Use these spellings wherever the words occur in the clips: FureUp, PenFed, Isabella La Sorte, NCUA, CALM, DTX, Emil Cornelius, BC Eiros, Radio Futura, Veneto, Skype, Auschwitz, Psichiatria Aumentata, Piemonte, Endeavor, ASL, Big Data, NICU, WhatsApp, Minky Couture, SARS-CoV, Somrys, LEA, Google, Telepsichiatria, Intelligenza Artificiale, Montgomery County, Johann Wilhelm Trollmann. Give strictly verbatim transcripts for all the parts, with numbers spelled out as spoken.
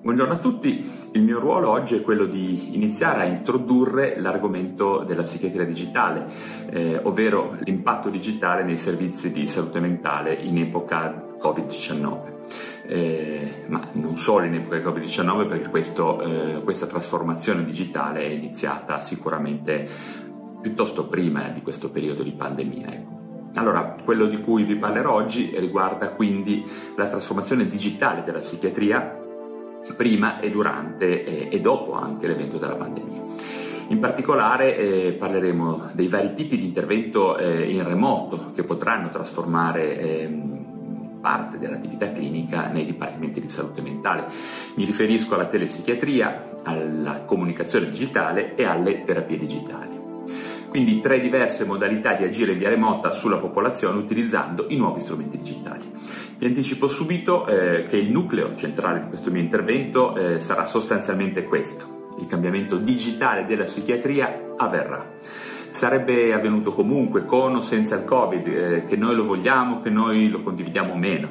Buongiorno a tutti, il mio ruolo oggi è quello di iniziare a introdurre l'argomento della psichiatria digitale, eh, ovvero l'impatto digitale nei servizi di salute mentale in epoca covid diciannove. Eh, ma non solo in epoca covid diciannove, perché questo, eh, questa trasformazione digitale è iniziata sicuramente piuttosto prima di questo periodo di pandemia, ecco. Allora, quello di cui vi parlerò oggi riguarda quindi la trasformazione digitale della psichiatria prima e durante eh, e dopo anche l'evento della pandemia. In particolare eh, parleremo dei vari tipi di intervento eh, in remoto che potranno trasformare eh, parte dell'attività clinica nei dipartimenti di salute mentale. Mi riferisco alla telepsichiatria, alla comunicazione digitale e alle terapie digitali. Quindi tre diverse modalità di agire in via remota sulla popolazione utilizzando i nuovi strumenti digitali. Vi anticipo subito eh, che il nucleo centrale di questo mio intervento eh, sarà sostanzialmente questo. Il cambiamento digitale della psichiatria avverrà. Sarebbe avvenuto comunque con o senza il Covid, eh, che noi lo vogliamo, che noi lo condividiamo o meno.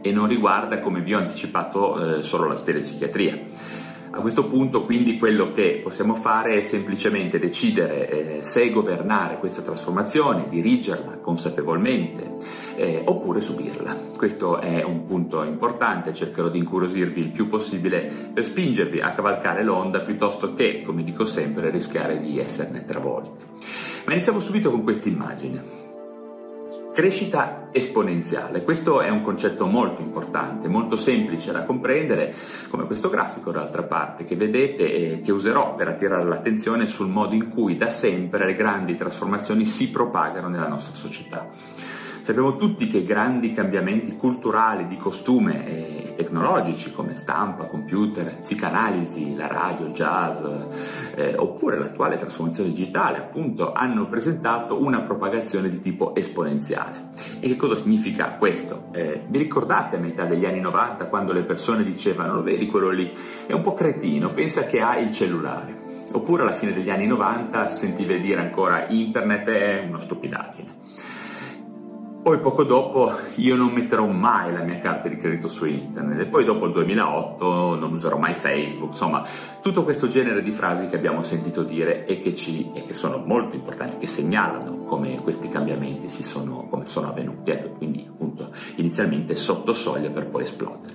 E non riguarda, come vi ho anticipato, eh, solo la telepsichiatria. A questo punto quindi quello che possiamo fare è semplicemente decidere eh, se governare questa trasformazione, dirigerla consapevolmente eh, oppure subirla. Questo è un punto importante, cercherò di incuriosirvi il più possibile per spingervi a cavalcare l'onda piuttosto che, come dico sempre, rischiare di esserne travolti. Ma iniziamo subito con questa immagine. Crescita esponenziale, questo è un concetto molto importante, molto semplice da comprendere, come questo grafico d'altra parte che vedete e che userò per attirare l'attenzione sul modo in cui da sempre le grandi trasformazioni si propagano nella nostra società. Sappiamo tutti che grandi cambiamenti culturali, di costume e tecnologici come stampa, computer, psicanalisi, la radio, il jazz eh, oppure l'attuale trasformazione digitale appunto hanno presentato una propagazione di tipo esponenziale. E che cosa significa questo? Eh, vi ricordate a metà degli anni novanta quando le persone dicevano lo vedi quello lì? È un po' cretino, pensa che ha il cellulare. Oppure alla fine degli anni novanta sentive dire ancora internet è una stupidaggine. Poi poco dopo io non metterò mai la mia carta di credito su internet e poi dopo il duemilaotto non userò mai Facebook, insomma tutto questo genere di frasi che abbiamo sentito dire e che, ci, e che sono molto importanti, che segnalano come questi cambiamenti si sono, come sono avvenuti, ecco, quindi appunto inizialmente sotto soglia per poi esplodere.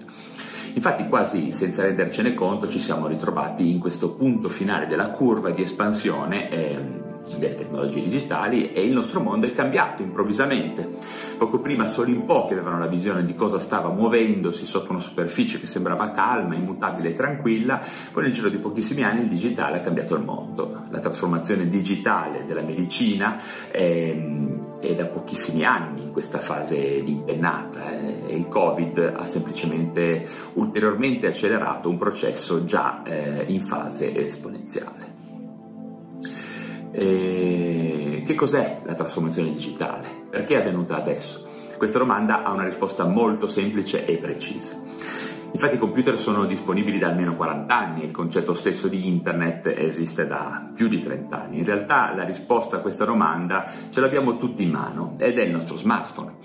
Infatti quasi senza rendercene conto ci siamo ritrovati in questo punto finale della curva di espansione eh, delle tecnologie digitali e il nostro mondo è cambiato improvvisamente. Poco prima solo in pochi avevano la visione di cosa stava muovendosi sotto una superficie che sembrava calma, immutabile e tranquilla, poi nel giro di pochissimi anni il digitale ha cambiato il mondo. La trasformazione digitale della medicina è, è da pochissimi anni in questa fase di impennata e il Covid ha semplicemente ulteriormente accelerato un processo già eh, in fase esponenziale. Eh, che cos'è la trasformazione digitale? Perché è avvenuta adesso? Questa domanda ha una risposta molto semplice e precisa. Infatti i computer sono disponibili da almeno quaranta anni e il concetto stesso di internet esiste da più di trenta anni. In realtà la risposta a questa domanda ce l'abbiamo tutti in mano ed è il nostro smartphone.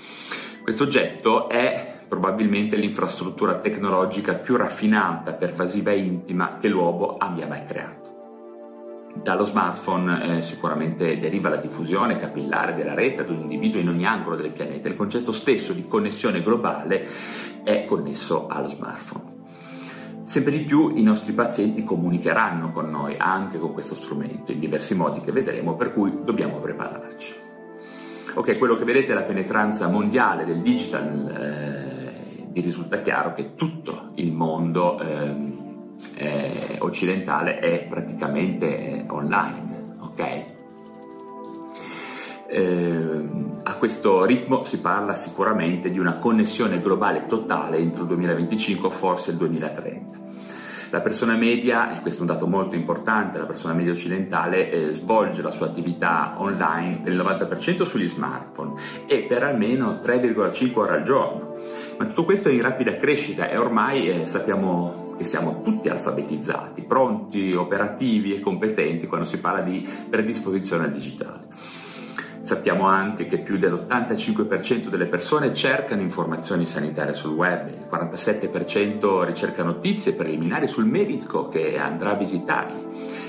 Questo oggetto è probabilmente l'infrastruttura tecnologica più raffinata, pervasiva e intima che l'uomo abbia mai creato. Dallo smartphone eh, sicuramente deriva la diffusione capillare della rete ad un individuo in ogni angolo del pianeta. Il concetto stesso di connessione globale è connesso allo smartphone. Sempre di più i nostri pazienti comunicheranno con noi anche con questo strumento in diversi modi che vedremo, per cui dobbiamo prepararci. Ok, quello che vedete è la penetranza mondiale del digital. Eh, vi risulta chiaro che tutto il mondo eh, Eh, occidentale è praticamente eh, online, ok? Eh, A questo ritmo si parla sicuramente di una connessione globale totale entro il duemilaventicinque, forse il duemilatrenta. La persona media, e questo è un dato molto importante, la persona media occidentale eh, svolge la sua attività online del novanta per cento sugli smartphone e per almeno tre virgola cinque ore al giorno. Ma tutto questo è in rapida crescita e ormai eh, sappiamo che siamo tutti alfabetizzati, pronti, operativi e competenti quando si parla di predisposizione al digitale. Sappiamo anche che più dell'ottantacinque per cento delle persone cercano informazioni sanitarie sul web, il quarantasette per cento ricerca notizie preliminari sul medico che andrà a visitarli,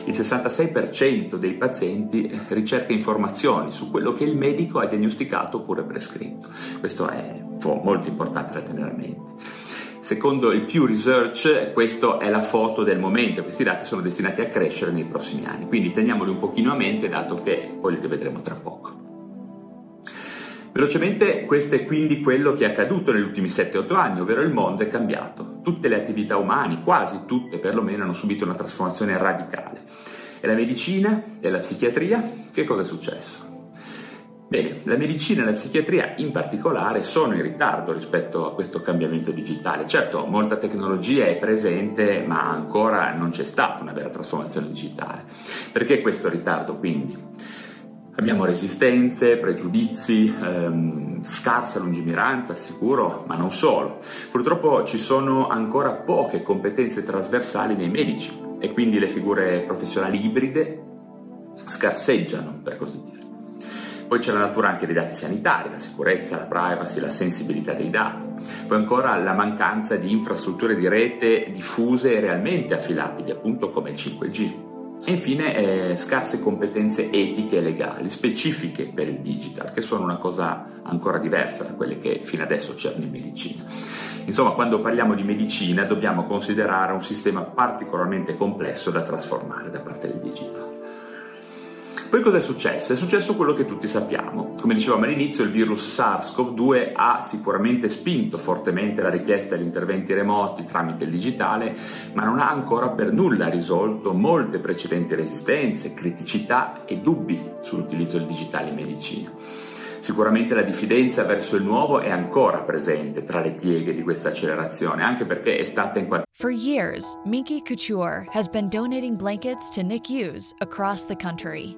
il sessantasei per cento dei pazienti ricerca informazioni su quello che il medico ha diagnosticato oppure prescritto. Questo è molto importante da tenere a mente. Secondo il Pew Research, questa è la foto del momento, questi dati sono destinati a crescere nei prossimi anni, quindi teniamoli un pochino a mente dato che poi li vedremo tra poco. Velocemente, questo è quindi quello che è accaduto negli ultimi sette otto anni, ovvero il mondo è cambiato. Tutte le attività umane, quasi tutte perlomeno, hanno subito una trasformazione radicale. E la medicina e la psichiatria, che cosa è successo? Bene, la medicina e la psichiatria in particolare sono in ritardo rispetto a questo cambiamento digitale. Certo, molta tecnologia è presente, ma ancora non c'è stata una vera trasformazione digitale. Perché questo ritardo, quindi? Abbiamo resistenze, pregiudizi, ehm, scarsa lungimiranza, sicuro, ma non solo. Purtroppo ci sono ancora poche competenze trasversali nei medici e quindi le figure professionali ibride scarseggiano, per così dire. Poi c'è la natura anche dei dati sanitari, la sicurezza, la privacy, la sensibilità dei dati. Poi ancora la mancanza di infrastrutture di rete diffuse e realmente affidabili, appunto come il cinque G. E infine eh, scarse competenze etiche e legali, specifiche per il digital, che sono una cosa ancora diversa da quelle che fino adesso c'erano in medicina. Insomma, quando parliamo di medicina dobbiamo considerare un sistema particolarmente complesso da trasformare da parte del digital. Poi cosa è successo? È successo quello che tutti sappiamo. Come dicevamo all'inizio, il virus SARS-CoV due ha sicuramente spinto fortemente la richiesta di interventi remoti tramite il digitale, ma non ha ancora per nulla risolto molte precedenti resistenze, criticità e dubbi sull'utilizzo del digitale in medicina. Sicuramente la diffidenza verso il nuovo è ancora presente tra le pieghe di questa accelerazione, anche perché è stata in qualche... For years, Minky Couture has been donating blankets to N I C Us across the country.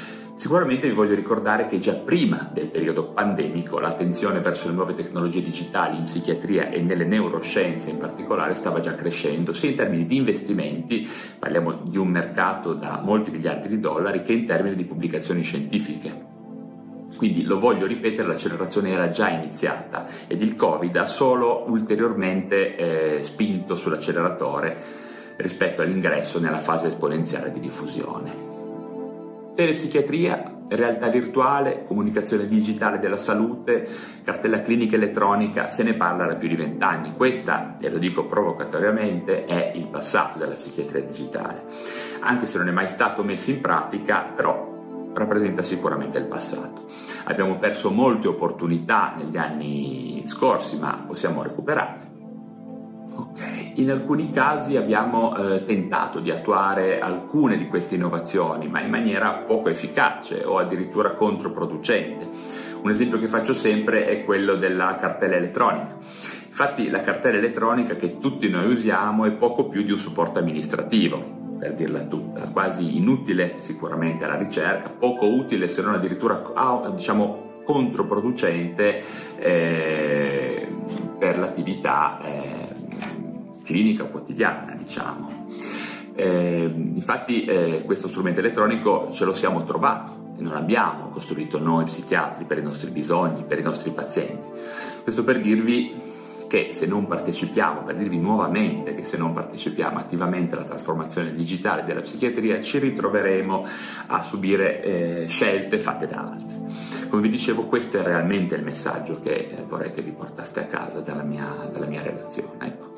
Sicuramente vi voglio ricordare che già prima del periodo pandemico l'attenzione verso le nuove tecnologie digitali in psichiatria e nelle neuroscienze in particolare stava già crescendo, sia in termini di investimenti, parliamo di un mercato da molti miliardi di dollari, che in termini di pubblicazioni scientifiche. Quindi, lo voglio ripetere, l'accelerazione era già iniziata ed il Covid ha solo ulteriormente eh, spinto sull'acceleratore rispetto all'ingresso nella fase esponenziale di diffusione. Telepsichiatria, realtà virtuale, comunicazione digitale della salute, cartella clinica elettronica, se ne parla da più di vent'anni. Questa, e lo dico provocatoriamente, è il passato della psichiatria digitale. Anche se non è mai stato messo in pratica, però rappresenta sicuramente il passato. Abbiamo perso molte opportunità negli anni scorsi, ma possiamo recuperarle. Okay. In alcuni casi abbiamo eh, tentato di attuare alcune di queste innovazioni, ma in maniera poco efficace o addirittura controproducente. Un esempio che faccio sempre è quello della cartella elettronica. Infatti la cartella elettronica che tutti noi usiamo è poco più di un supporto amministrativo, per dirla tutta, quasi inutile sicuramente alla ricerca, poco utile se non addirittura diciamo controproducente eh, per l'attività eh, clinica quotidiana, diciamo. Eh, infatti eh, questo strumento elettronico ce lo siamo trovato e non l'abbiamo costruito noi psichiatri per i nostri bisogni, per i nostri pazienti. Questo per dirvi che se non partecipiamo, per dirvi nuovamente che se non partecipiamo attivamente alla trasformazione digitale della psichiatria, ci ritroveremo a subire eh, scelte fatte da altri. Come vi dicevo, questo è realmente il messaggio che eh, vorrei che vi portaste a casa dalla mia, dalla mia relazione. Ecco.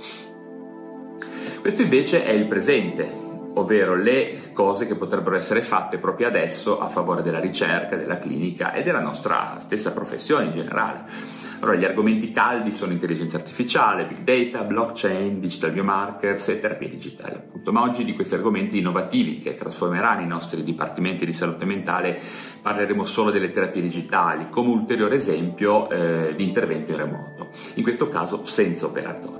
Questo invece è il presente, ovvero le cose che potrebbero essere fatte proprio adesso a favore della ricerca, della clinica e della nostra stessa professione in generale. Allora, gli argomenti caldi sono intelligenza artificiale, big data, blockchain, digital biomarkers e terapie digitali, appunto. Ma oggi di questi argomenti innovativi che trasformeranno i nostri dipartimenti di salute mentale parleremo solo delle terapie digitali, come ulteriore esempio eh, di intervento in remoto, in questo caso senza operatori.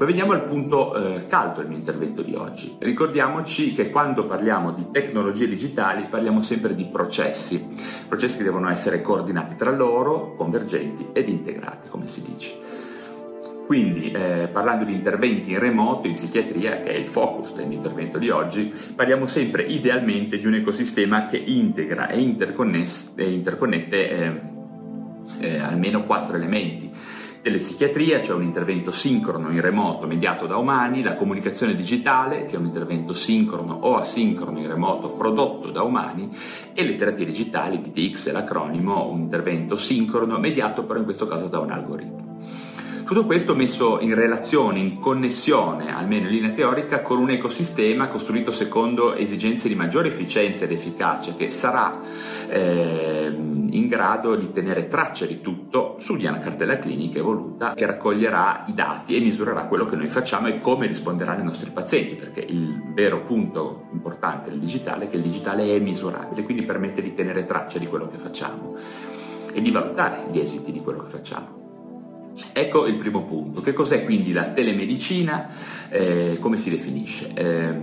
Ma veniamo al punto eh, caldo del mio intervento di oggi. Ricordiamoci che quando parliamo di tecnologie digitali parliamo sempre di processi, processi che devono essere coordinati tra loro, convergenti ed integrati, come si dice. Quindi, eh, parlando di interventi in remoto in psichiatria, che è il focus del mio intervento di oggi, parliamo sempre idealmente di un ecosistema che integra e, interconness- e interconnette eh, eh, almeno quattro elementi. Telepsichiatria, cioè un intervento sincrono in remoto mediato da umani, la comunicazione digitale, che è un intervento sincrono o asincrono in remoto prodotto da umani, e le terapie digitali, D T X è l'acronimo, un intervento sincrono mediato però in questo caso da un algoritmo. Tutto questo messo in relazione, in connessione, almeno in linea teorica, con un ecosistema costruito secondo esigenze di maggiore efficienza ed efficacia, che sarà eh, in grado di tenere traccia di tutto su di una cartella clinica evoluta che raccoglierà i dati e misurerà quello che noi facciamo e come risponderanno i nostri pazienti, perché il vero punto importante del digitale è che il digitale è misurabile, quindi permette di tenere traccia di quello che facciamo e di valutare gli esiti di quello che facciamo. Ecco il primo punto. Che cos'è quindi la telemedicina? Eh, come si definisce? Eh,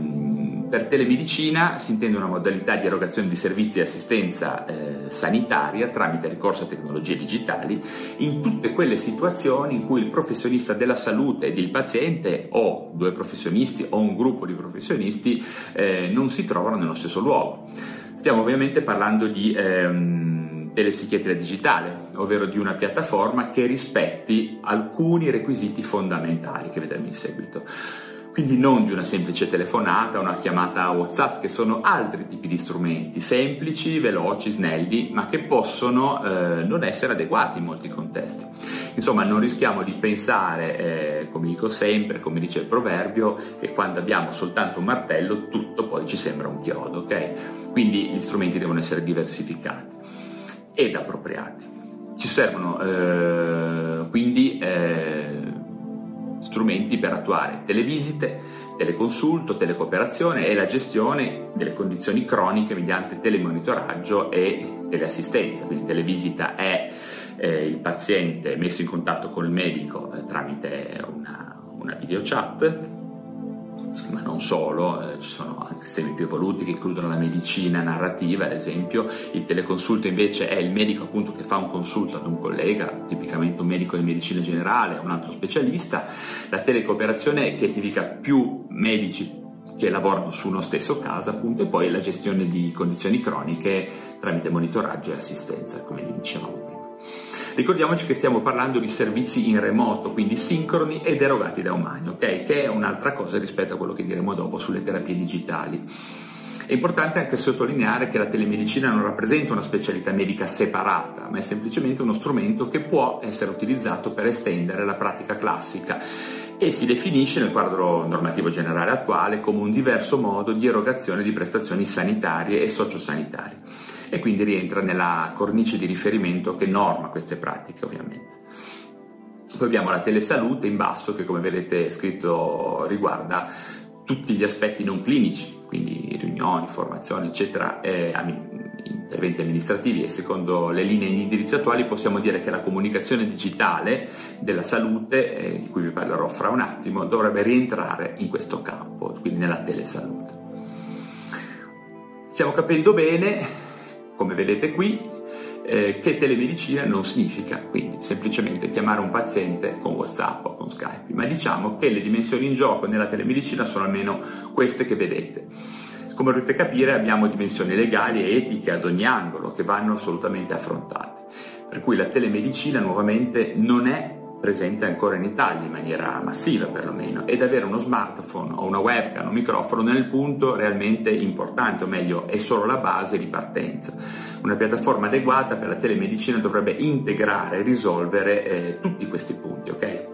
per telemedicina si intende una modalità di erogazione di servizi e assistenza eh, sanitaria tramite ricorso a tecnologie digitali in tutte quelle situazioni in cui il professionista della salute ed il paziente, o due professionisti o un gruppo di professionisti, eh, non si trovano nello stesso luogo. Stiamo ovviamente parlando di ehm, telepsichiatria digitale, ovvero di una piattaforma che rispetti alcuni requisiti fondamentali che vedremo in seguito. Quindi non di una semplice telefonata, una chiamata WhatsApp, che sono altri tipi di strumenti semplici, veloci, snelli, ma che possono eh, non essere adeguati in molti contesti. Insomma, non rischiamo di pensare, eh, come dico sempre, come dice il proverbio, che quando abbiamo soltanto un martello tutto poi ci sembra un chiodo, ok? Quindi gli strumenti devono essere diversificati ed appropriati. Ci servono eh, quindi eh, strumenti per attuare televisite, teleconsulto, telecooperazione e la gestione delle condizioni croniche mediante telemonitoraggio e teleassistenza. Quindi televisita è eh, il paziente messo in contatto col medico eh, tramite una, una videochat, ma non solo, eh, ci sono anche sistemi più evoluti che includono la medicina narrativa, ad esempio. Il teleconsulto invece è il medico appunto che fa un consulto ad un collega, tipicamente un medico di medicina generale, un altro specialista. La telecooperazione, che significa più medici che lavorano su uno stesso caso, appunto, e poi la gestione di condizioni croniche tramite monitoraggio e assistenza, come vi dicevamo prima. Ricordiamoci che stiamo parlando di servizi in remoto, quindi sincroni ed erogati da umani, ok? Che è un'altra cosa rispetto a quello che diremo dopo sulle terapie digitali. È importante anche sottolineare che la telemedicina non rappresenta una specialità medica separata, ma è semplicemente uno strumento che può essere utilizzato per estendere la pratica classica e si definisce nel quadro normativo generale attuale come un diverso modo di erogazione di prestazioni sanitarie e sociosanitarie, e quindi rientra nella cornice di riferimento che norma queste pratiche, ovviamente. Poi abbiamo la telesalute in basso, che come vedete scritto riguarda tutti gli aspetti non clinici, quindi riunioni, formazioni, eccetera, e interventi amministrativi, e secondo le linee di indirizzo attuali possiamo dire che la comunicazione digitale della salute, eh, di cui vi parlerò fra un attimo, dovrebbe rientrare in questo campo, quindi nella telesalute. Stiamo capendo bene, come vedete qui, eh, che telemedicina non significa quindi semplicemente chiamare un paziente con WhatsApp o con Skype, ma diciamo che le dimensioni in gioco nella telemedicina sono almeno queste che vedete. Come potete capire, abbiamo dimensioni legali e etiche ad ogni angolo che vanno assolutamente affrontate, per cui la telemedicina nuovamente non è presente ancora in Italia in maniera massiva perlomeno, ed avere uno smartphone o una webcam o un microfono nel punto realmente importante, o meglio è solo la base di partenza. Una piattaforma adeguata per la telemedicina dovrebbe integrare e risolvere eh, tutti questi punti, ok?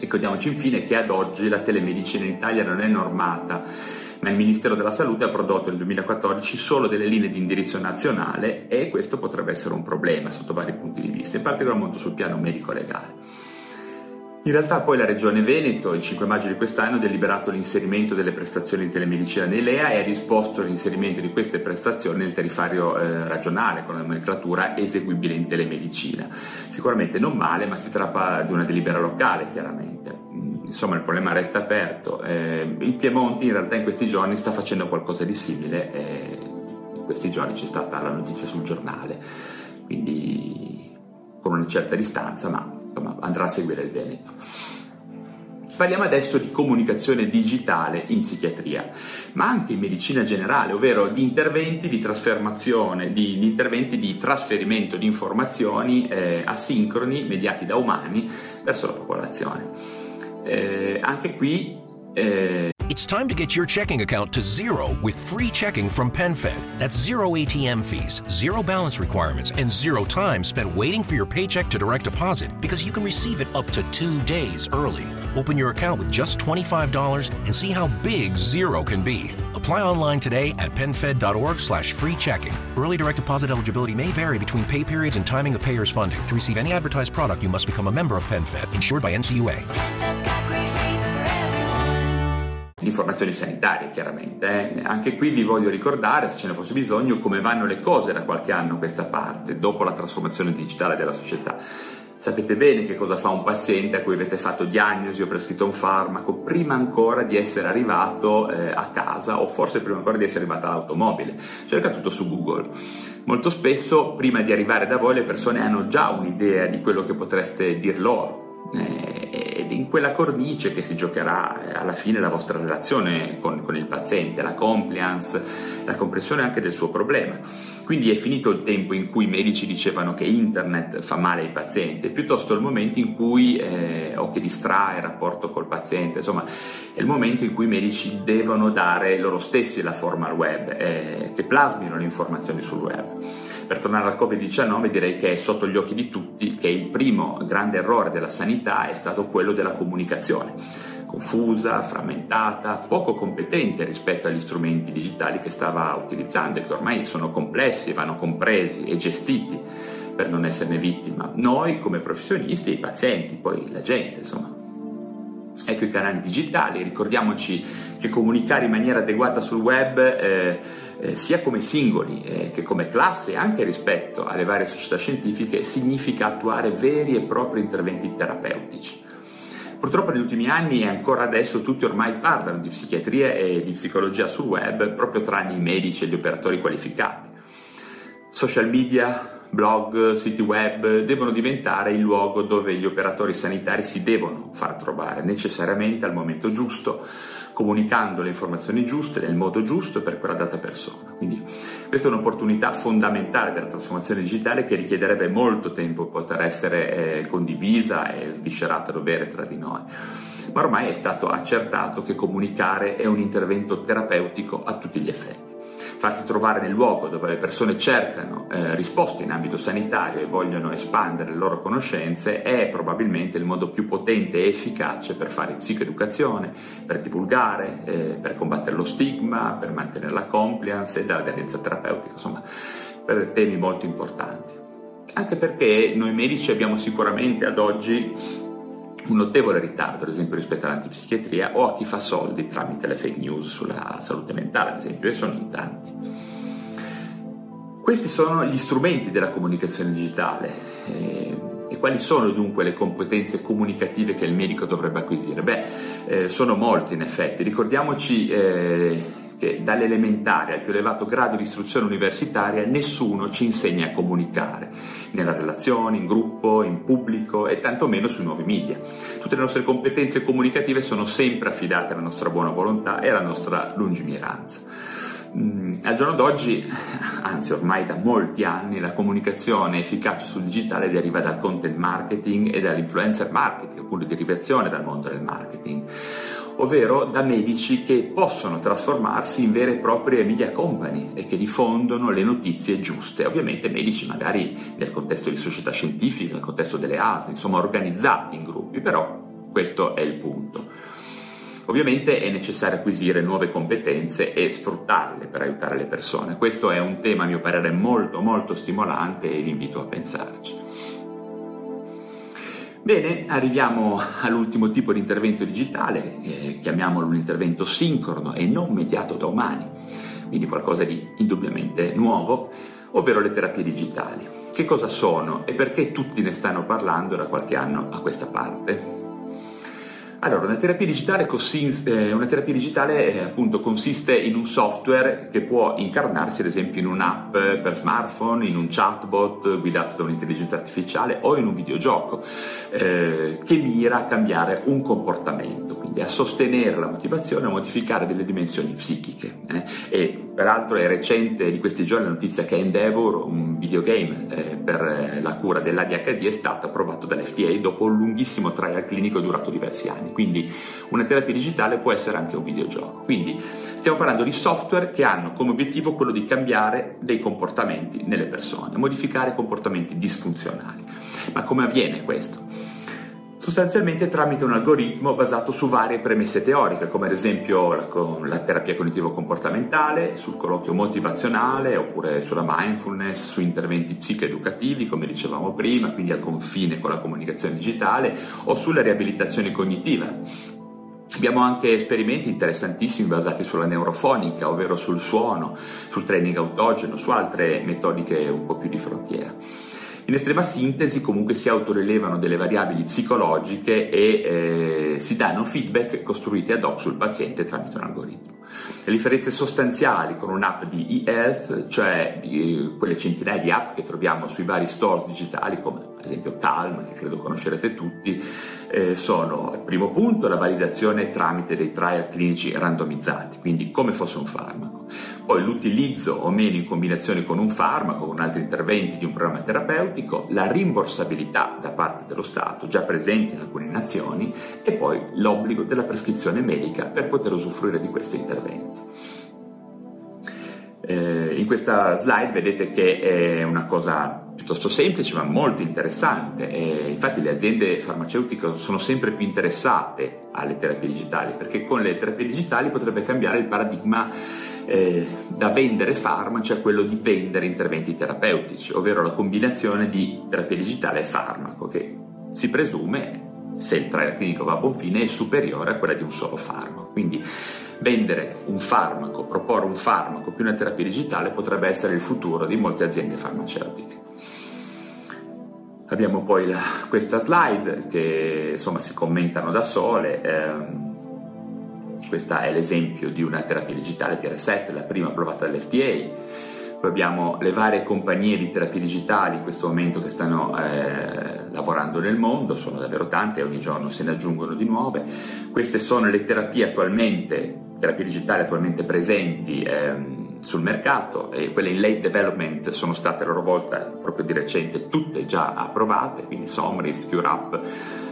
Ricordiamoci infine che ad oggi la telemedicina in Italia non è normata, ma il Ministero della Salute ha prodotto nel duemilaquattordici solo delle linee di indirizzo nazionale, e questo potrebbe essere un problema sotto vari punti di vista, in particolar modo sul piano medico-legale. In realtà poi la Regione Veneto il cinque maggio di quest'anno ha deliberato l'inserimento delle prestazioni di telemedicina nei LEA e ha disposto l'inserimento di queste prestazioni nel tariffario eh, regionale con la nomenclatura eseguibile in telemedicina. Sicuramente non male, ma si tratta di una delibera locale chiaramente. Insomma, il problema resta aperto. Eh, il Piemonte in realtà in questi giorni sta facendo qualcosa di simile, eh, in questi giorni c'è stata la notizia sul giornale, quindi con una certa distanza, ma andrà a seguire il Veneto. Parliamo adesso di comunicazione digitale in psichiatria, ma anche in medicina generale, ovvero di interventi di trasformazione, di, di interventi di trasferimento di informazioni eh, asincroni mediati da umani verso la popolazione. Eh, anche qui. Eh... It's time to get your checking account to zero with free checking from PenFed. That's zero A T M fees, zero balance requirements, and zero time spent waiting for your paycheck to direct deposit because you can receive it up to two days early. Open your account with just twenty-five dollars and see how big zero can be. Apply online today at penfed.org slash free checking. Early direct deposit eligibility may vary between pay periods and timing of payer's funding. To receive any advertised product, you must become a member of PenFed, insured by N C U A. Informazioni sanitarie chiaramente, eh. Anche qui vi voglio ricordare, se ce ne fosse bisogno, come vanno le cose da qualche anno a questa parte, dopo la trasformazione digitale della società. Sapete bene che cosa fa un paziente a cui avete fatto diagnosi o prescritto un farmaco prima ancora di essere arrivato eh, a casa, o forse prima ancora di essere arrivata all'automobile. Cerca tutto su Google. Molto spesso prima di arrivare da voi le persone hanno già un'idea di quello che potreste dir loro. Ed in quella cornice che si giocherà alla fine la vostra relazione con, con il paziente, la compliance, la comprensione anche del suo problema. Quindi è finito il tempo in cui i medici dicevano che internet fa male ai pazienti, piuttosto il momento in cui eh, o che distrae il rapporto col paziente. Insomma, è il momento in cui i medici devono dare loro stessi la forma al web, eh, che plasmino le informazioni sul web. Per tornare al covid diciannove, direi che è sotto gli occhi di tutti che il primo grande errore della sanità è stato quello della comunicazione, confusa, frammentata, poco competente rispetto agli strumenti digitali che stava utilizzando e che ormai sono complessi, vanno compresi e gestiti per non esserne vittima. Noi come professionisti, i pazienti, poi la gente, insomma. Ecco i canali digitali, ricordiamoci che comunicare in maniera adeguata sul web eh, eh, sia come singoli eh, che come classe, anche rispetto alle varie società scientifiche, significa attuare veri e propri interventi terapeutici. Purtroppo negli ultimi anni e ancora adesso tutti ormai parlano di psichiatria e di psicologia sul web, proprio tranne i medici e gli operatori qualificati. Social media, blog, siti web devono diventare il luogo dove gli operatori sanitari si devono far trovare necessariamente al momento giusto, comunicando le informazioni giuste nel modo giusto per quella data persona. Quindi questa è un'opportunità fondamentale della trasformazione digitale che richiederebbe molto tempo poter essere eh, condivisa e sviscerata a dovere tra di noi. Ma ormai è stato accertato che comunicare è un intervento terapeutico a tutti gli effetti. Farsi trovare nel luogo dove le persone cercano eh, risposte in ambito sanitario e vogliono espandere le loro conoscenze è probabilmente il modo più potente e efficace per fare psicoeducazione, per divulgare, eh, per combattere lo stigma, per mantenere la compliance e l'aderenza terapeutica, insomma, per temi molto importanti. Anche perché noi medici abbiamo sicuramente ad oggi un notevole ritardo, ad esempio, rispetto all'antipsichiatria o a chi fa soldi tramite le fake news sulla salute mentale, ad esempio, e sono in tanti. Questi sono gli strumenti della comunicazione digitale. Eh, e quali sono dunque le competenze comunicative che il medico dovrebbe acquisire? Beh, eh, sono molti in effetti. Ricordiamoci eh, che dall'elementare al più elevato grado di istruzione universitaria nessuno ci insegna a comunicare, nella relazione, in gruppo, in pubblico e tantomeno sui nuovi media. Tutte le nostre competenze comunicative sono sempre affidate alla nostra buona volontà e alla nostra lungimiranza. mh, al giorno d'oggi, anzi ormai da molti anni, la comunicazione efficace sul digitale deriva dal content marketing e dall'influencer marketing, oppure derivazione dal mondo del marketing, ovvero da medici che possono trasformarsi in vere e proprie media company e che diffondono le notizie giuste, ovviamente medici magari nel contesto di società scientifiche, nel contesto delle A S L, insomma organizzati in gruppi, però questo è il punto. Ovviamente è necessario acquisire nuove competenze e sfruttarle per aiutare le persone. Questo è un tema, a mio parere, molto molto stimolante e vi invito a pensarci. Bene, arriviamo all'ultimo tipo di intervento digitale, eh, chiamiamolo un intervento sincrono e non mediato da umani, quindi qualcosa di indubbiamente nuovo, ovvero le terapie digitali. Che cosa sono e perché tutti ne stanno parlando da qualche anno a questa parte? Allora, una terapia digitale, eh, una terapia digitale eh, appunto consiste in un software che può incarnarsi ad esempio in un'app per smartphone, in un chatbot guidato da un'intelligenza artificiale o in un videogioco eh, che mira a cambiare un comportamento, quindi a sostenere la motivazione, a modificare delle dimensioni psichiche. Eh? E peraltro è recente, di questi giorni, la notizia che Endeavor, un videogame eh, per la cura dell'A D H D, è stato approvato dall'F D A dopo un lunghissimo trial clinico durato diversi anni. Quindi una terapia digitale può essere anche un videogioco. Quindi stiamo parlando di software che hanno come obiettivo quello di cambiare dei comportamenti nelle persone, modificare comportamenti disfunzionali. Ma come avviene questo? Sostanzialmente tramite un algoritmo basato su varie premesse teoriche, come ad esempio la, la terapia cognitivo-comportamentale, sul colloquio motivazionale, oppure sulla mindfulness, su interventi psicoeducativi, come dicevamo prima, quindi al confine con la comunicazione digitale, o sulla riabilitazione cognitiva. Abbiamo anche esperimenti interessantissimi basati sulla neurofonica, ovvero sul suono, sul training autogeno, su altre metodiche un po' più di frontiera. In estrema sintesi, comunque, si autorelevano delle variabili psicologiche e eh, si danno feedback costruiti ad hoc sul paziente tramite un algoritmo. Le differenze sostanziali con un'app di e-health, cioè di quelle centinaia di app che troviamo sui vari store digitali, come ad esempio CALM, che credo conoscerete tutti, eh, sono, al primo punto, la validazione tramite dei trial clinici randomizzati, quindi come fosse un farmaco. Poi l'utilizzo o meno in combinazione con un farmaco, con altri interventi di un programma terapeutico, la rimborsabilità da parte dello Stato, già presente in alcune nazioni, e poi l'obbligo della prescrizione medica per poter usufruire di questi interventi. Eh, in questa slide vedete che è una cosa piuttosto semplice ma molto interessante, e infatti le aziende farmaceutiche sono sempre più interessate alle terapie digitali, perché con le terapie digitali potrebbe cambiare il paradigma eh, da vendere farmaci a quello di vendere interventi terapeutici, ovvero la combinazione di terapia digitale e farmaco, che si presume, se il trial clinico va a buon fine, è superiore a quella di un solo farmaco. Quindi vendere un farmaco, proporre un farmaco più una terapia digitale potrebbe essere il futuro di molte aziende farmaceutiche. Abbiamo poi la, questa slide che insomma si commentano da sole. Ehm, questa è l'esempio di una terapia digitale T R sette, la prima approvata dall'F D A. Poi abbiamo le varie compagnie di terapie digitali in questo momento che stanno eh, lavorando nel mondo, sono davvero tante e ogni giorno se ne aggiungono di nuove. Queste sono le terapie attualmente, terapie digitali attualmente presenti ehm, sul mercato, e quelle in late development sono state a loro volta proprio di recente tutte già approvate, quindi Somrys, FureUp,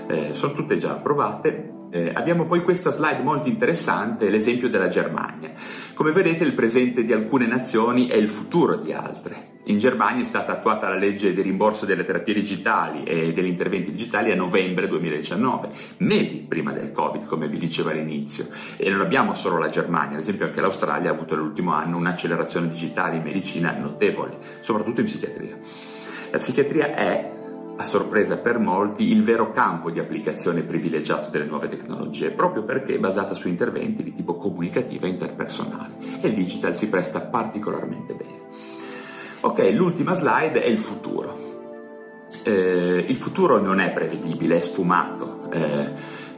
eh, sono tutte già approvate. Eh, abbiamo poi questa slide molto interessante, l'esempio della Germania. Come vedete, il presente di alcune nazioni è il futuro di altre. In Germania è stata attuata la legge di rimborso delle terapie digitali e degli interventi digitali a novembre duemiladiciannove, mesi prima del Covid, come vi dicevo all'inizio. E non abbiamo solo la Germania, ad esempio anche l'Australia ha avuto nell'ultimo anno un'accelerazione digitale in medicina notevole, soprattutto in psichiatria. La psichiatria è, a sorpresa per molti, il vero campo di applicazione privilegiato delle nuove tecnologie, proprio perché è basata su interventi di tipo comunicativo e interpersonale, e il digital si presta particolarmente bene. Ok, l'ultima slide è il futuro. Eh, il futuro non è prevedibile, è sfumato. Eh,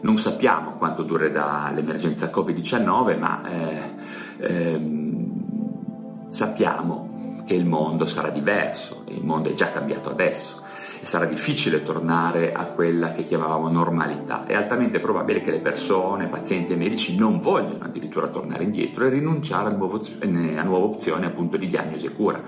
non sappiamo quanto durerà l'emergenza Covid diciannove, ma eh, ehm, sappiamo che il mondo sarà diverso, il mondo è già cambiato adesso. sarà difficile tornare a quella che chiamavamo normalità. È altamente probabile che le persone, pazienti e medici non vogliano addirittura tornare indietro e rinunciare a, nuovo, a nuove opzioni appunto di diagnosi e cura.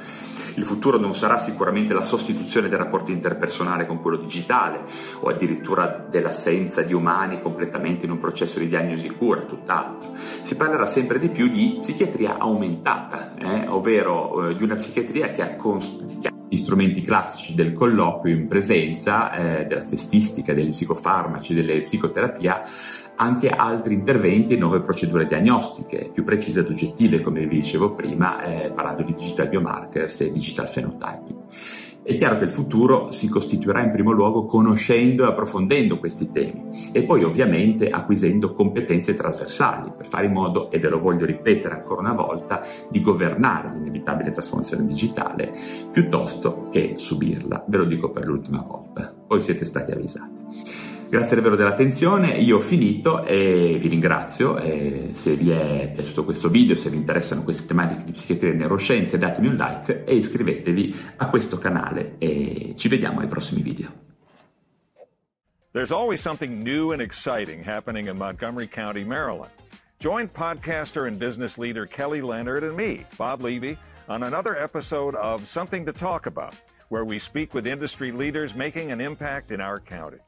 Il futuro non sarà sicuramente la sostituzione del rapporto interpersonale con quello digitale o addirittura dell'assenza di umani completamente in un processo di diagnosi e cura, tutt'altro. Si parlerà sempre di più di psichiatria aumentata, eh? ovvero eh, di una psichiatria che ha costruito gli strumenti classici del colloquio in presenza, eh, della testistica, degli psicofarmaci, delle psicoterapia, anche altri interventi e nuove procedure diagnostiche più precise ed oggettive, come vi dicevo prima, eh, parlando di digital biomarkers e digital phenotyping. È chiaro che il futuro si costituirà in primo luogo conoscendo e approfondendo questi temi e poi ovviamente acquisendo competenze trasversali per fare in modo, e ve lo voglio ripetere ancora una volta, di governare l'inevitabile trasformazione digitale piuttosto che subirla. Ve lo dico per l'ultima volta, voi siete stati avvisati. Grazie davvero dell'attenzione, io ho finito e vi ringrazio. E se vi è piaciuto questo video, se vi interessano queste tematiche di psichiatria e neuroscienze, datemi un like e iscrivetevi a questo canale e ci vediamo ai prossimi video. There's always something new and exciting happening in Montgomery County, Maryland. Join podcaster and business leader Kelly Leonard and me, Bob Levy, on another episode of Something to Talk About, where we speak with industry leaders making an impact in our county.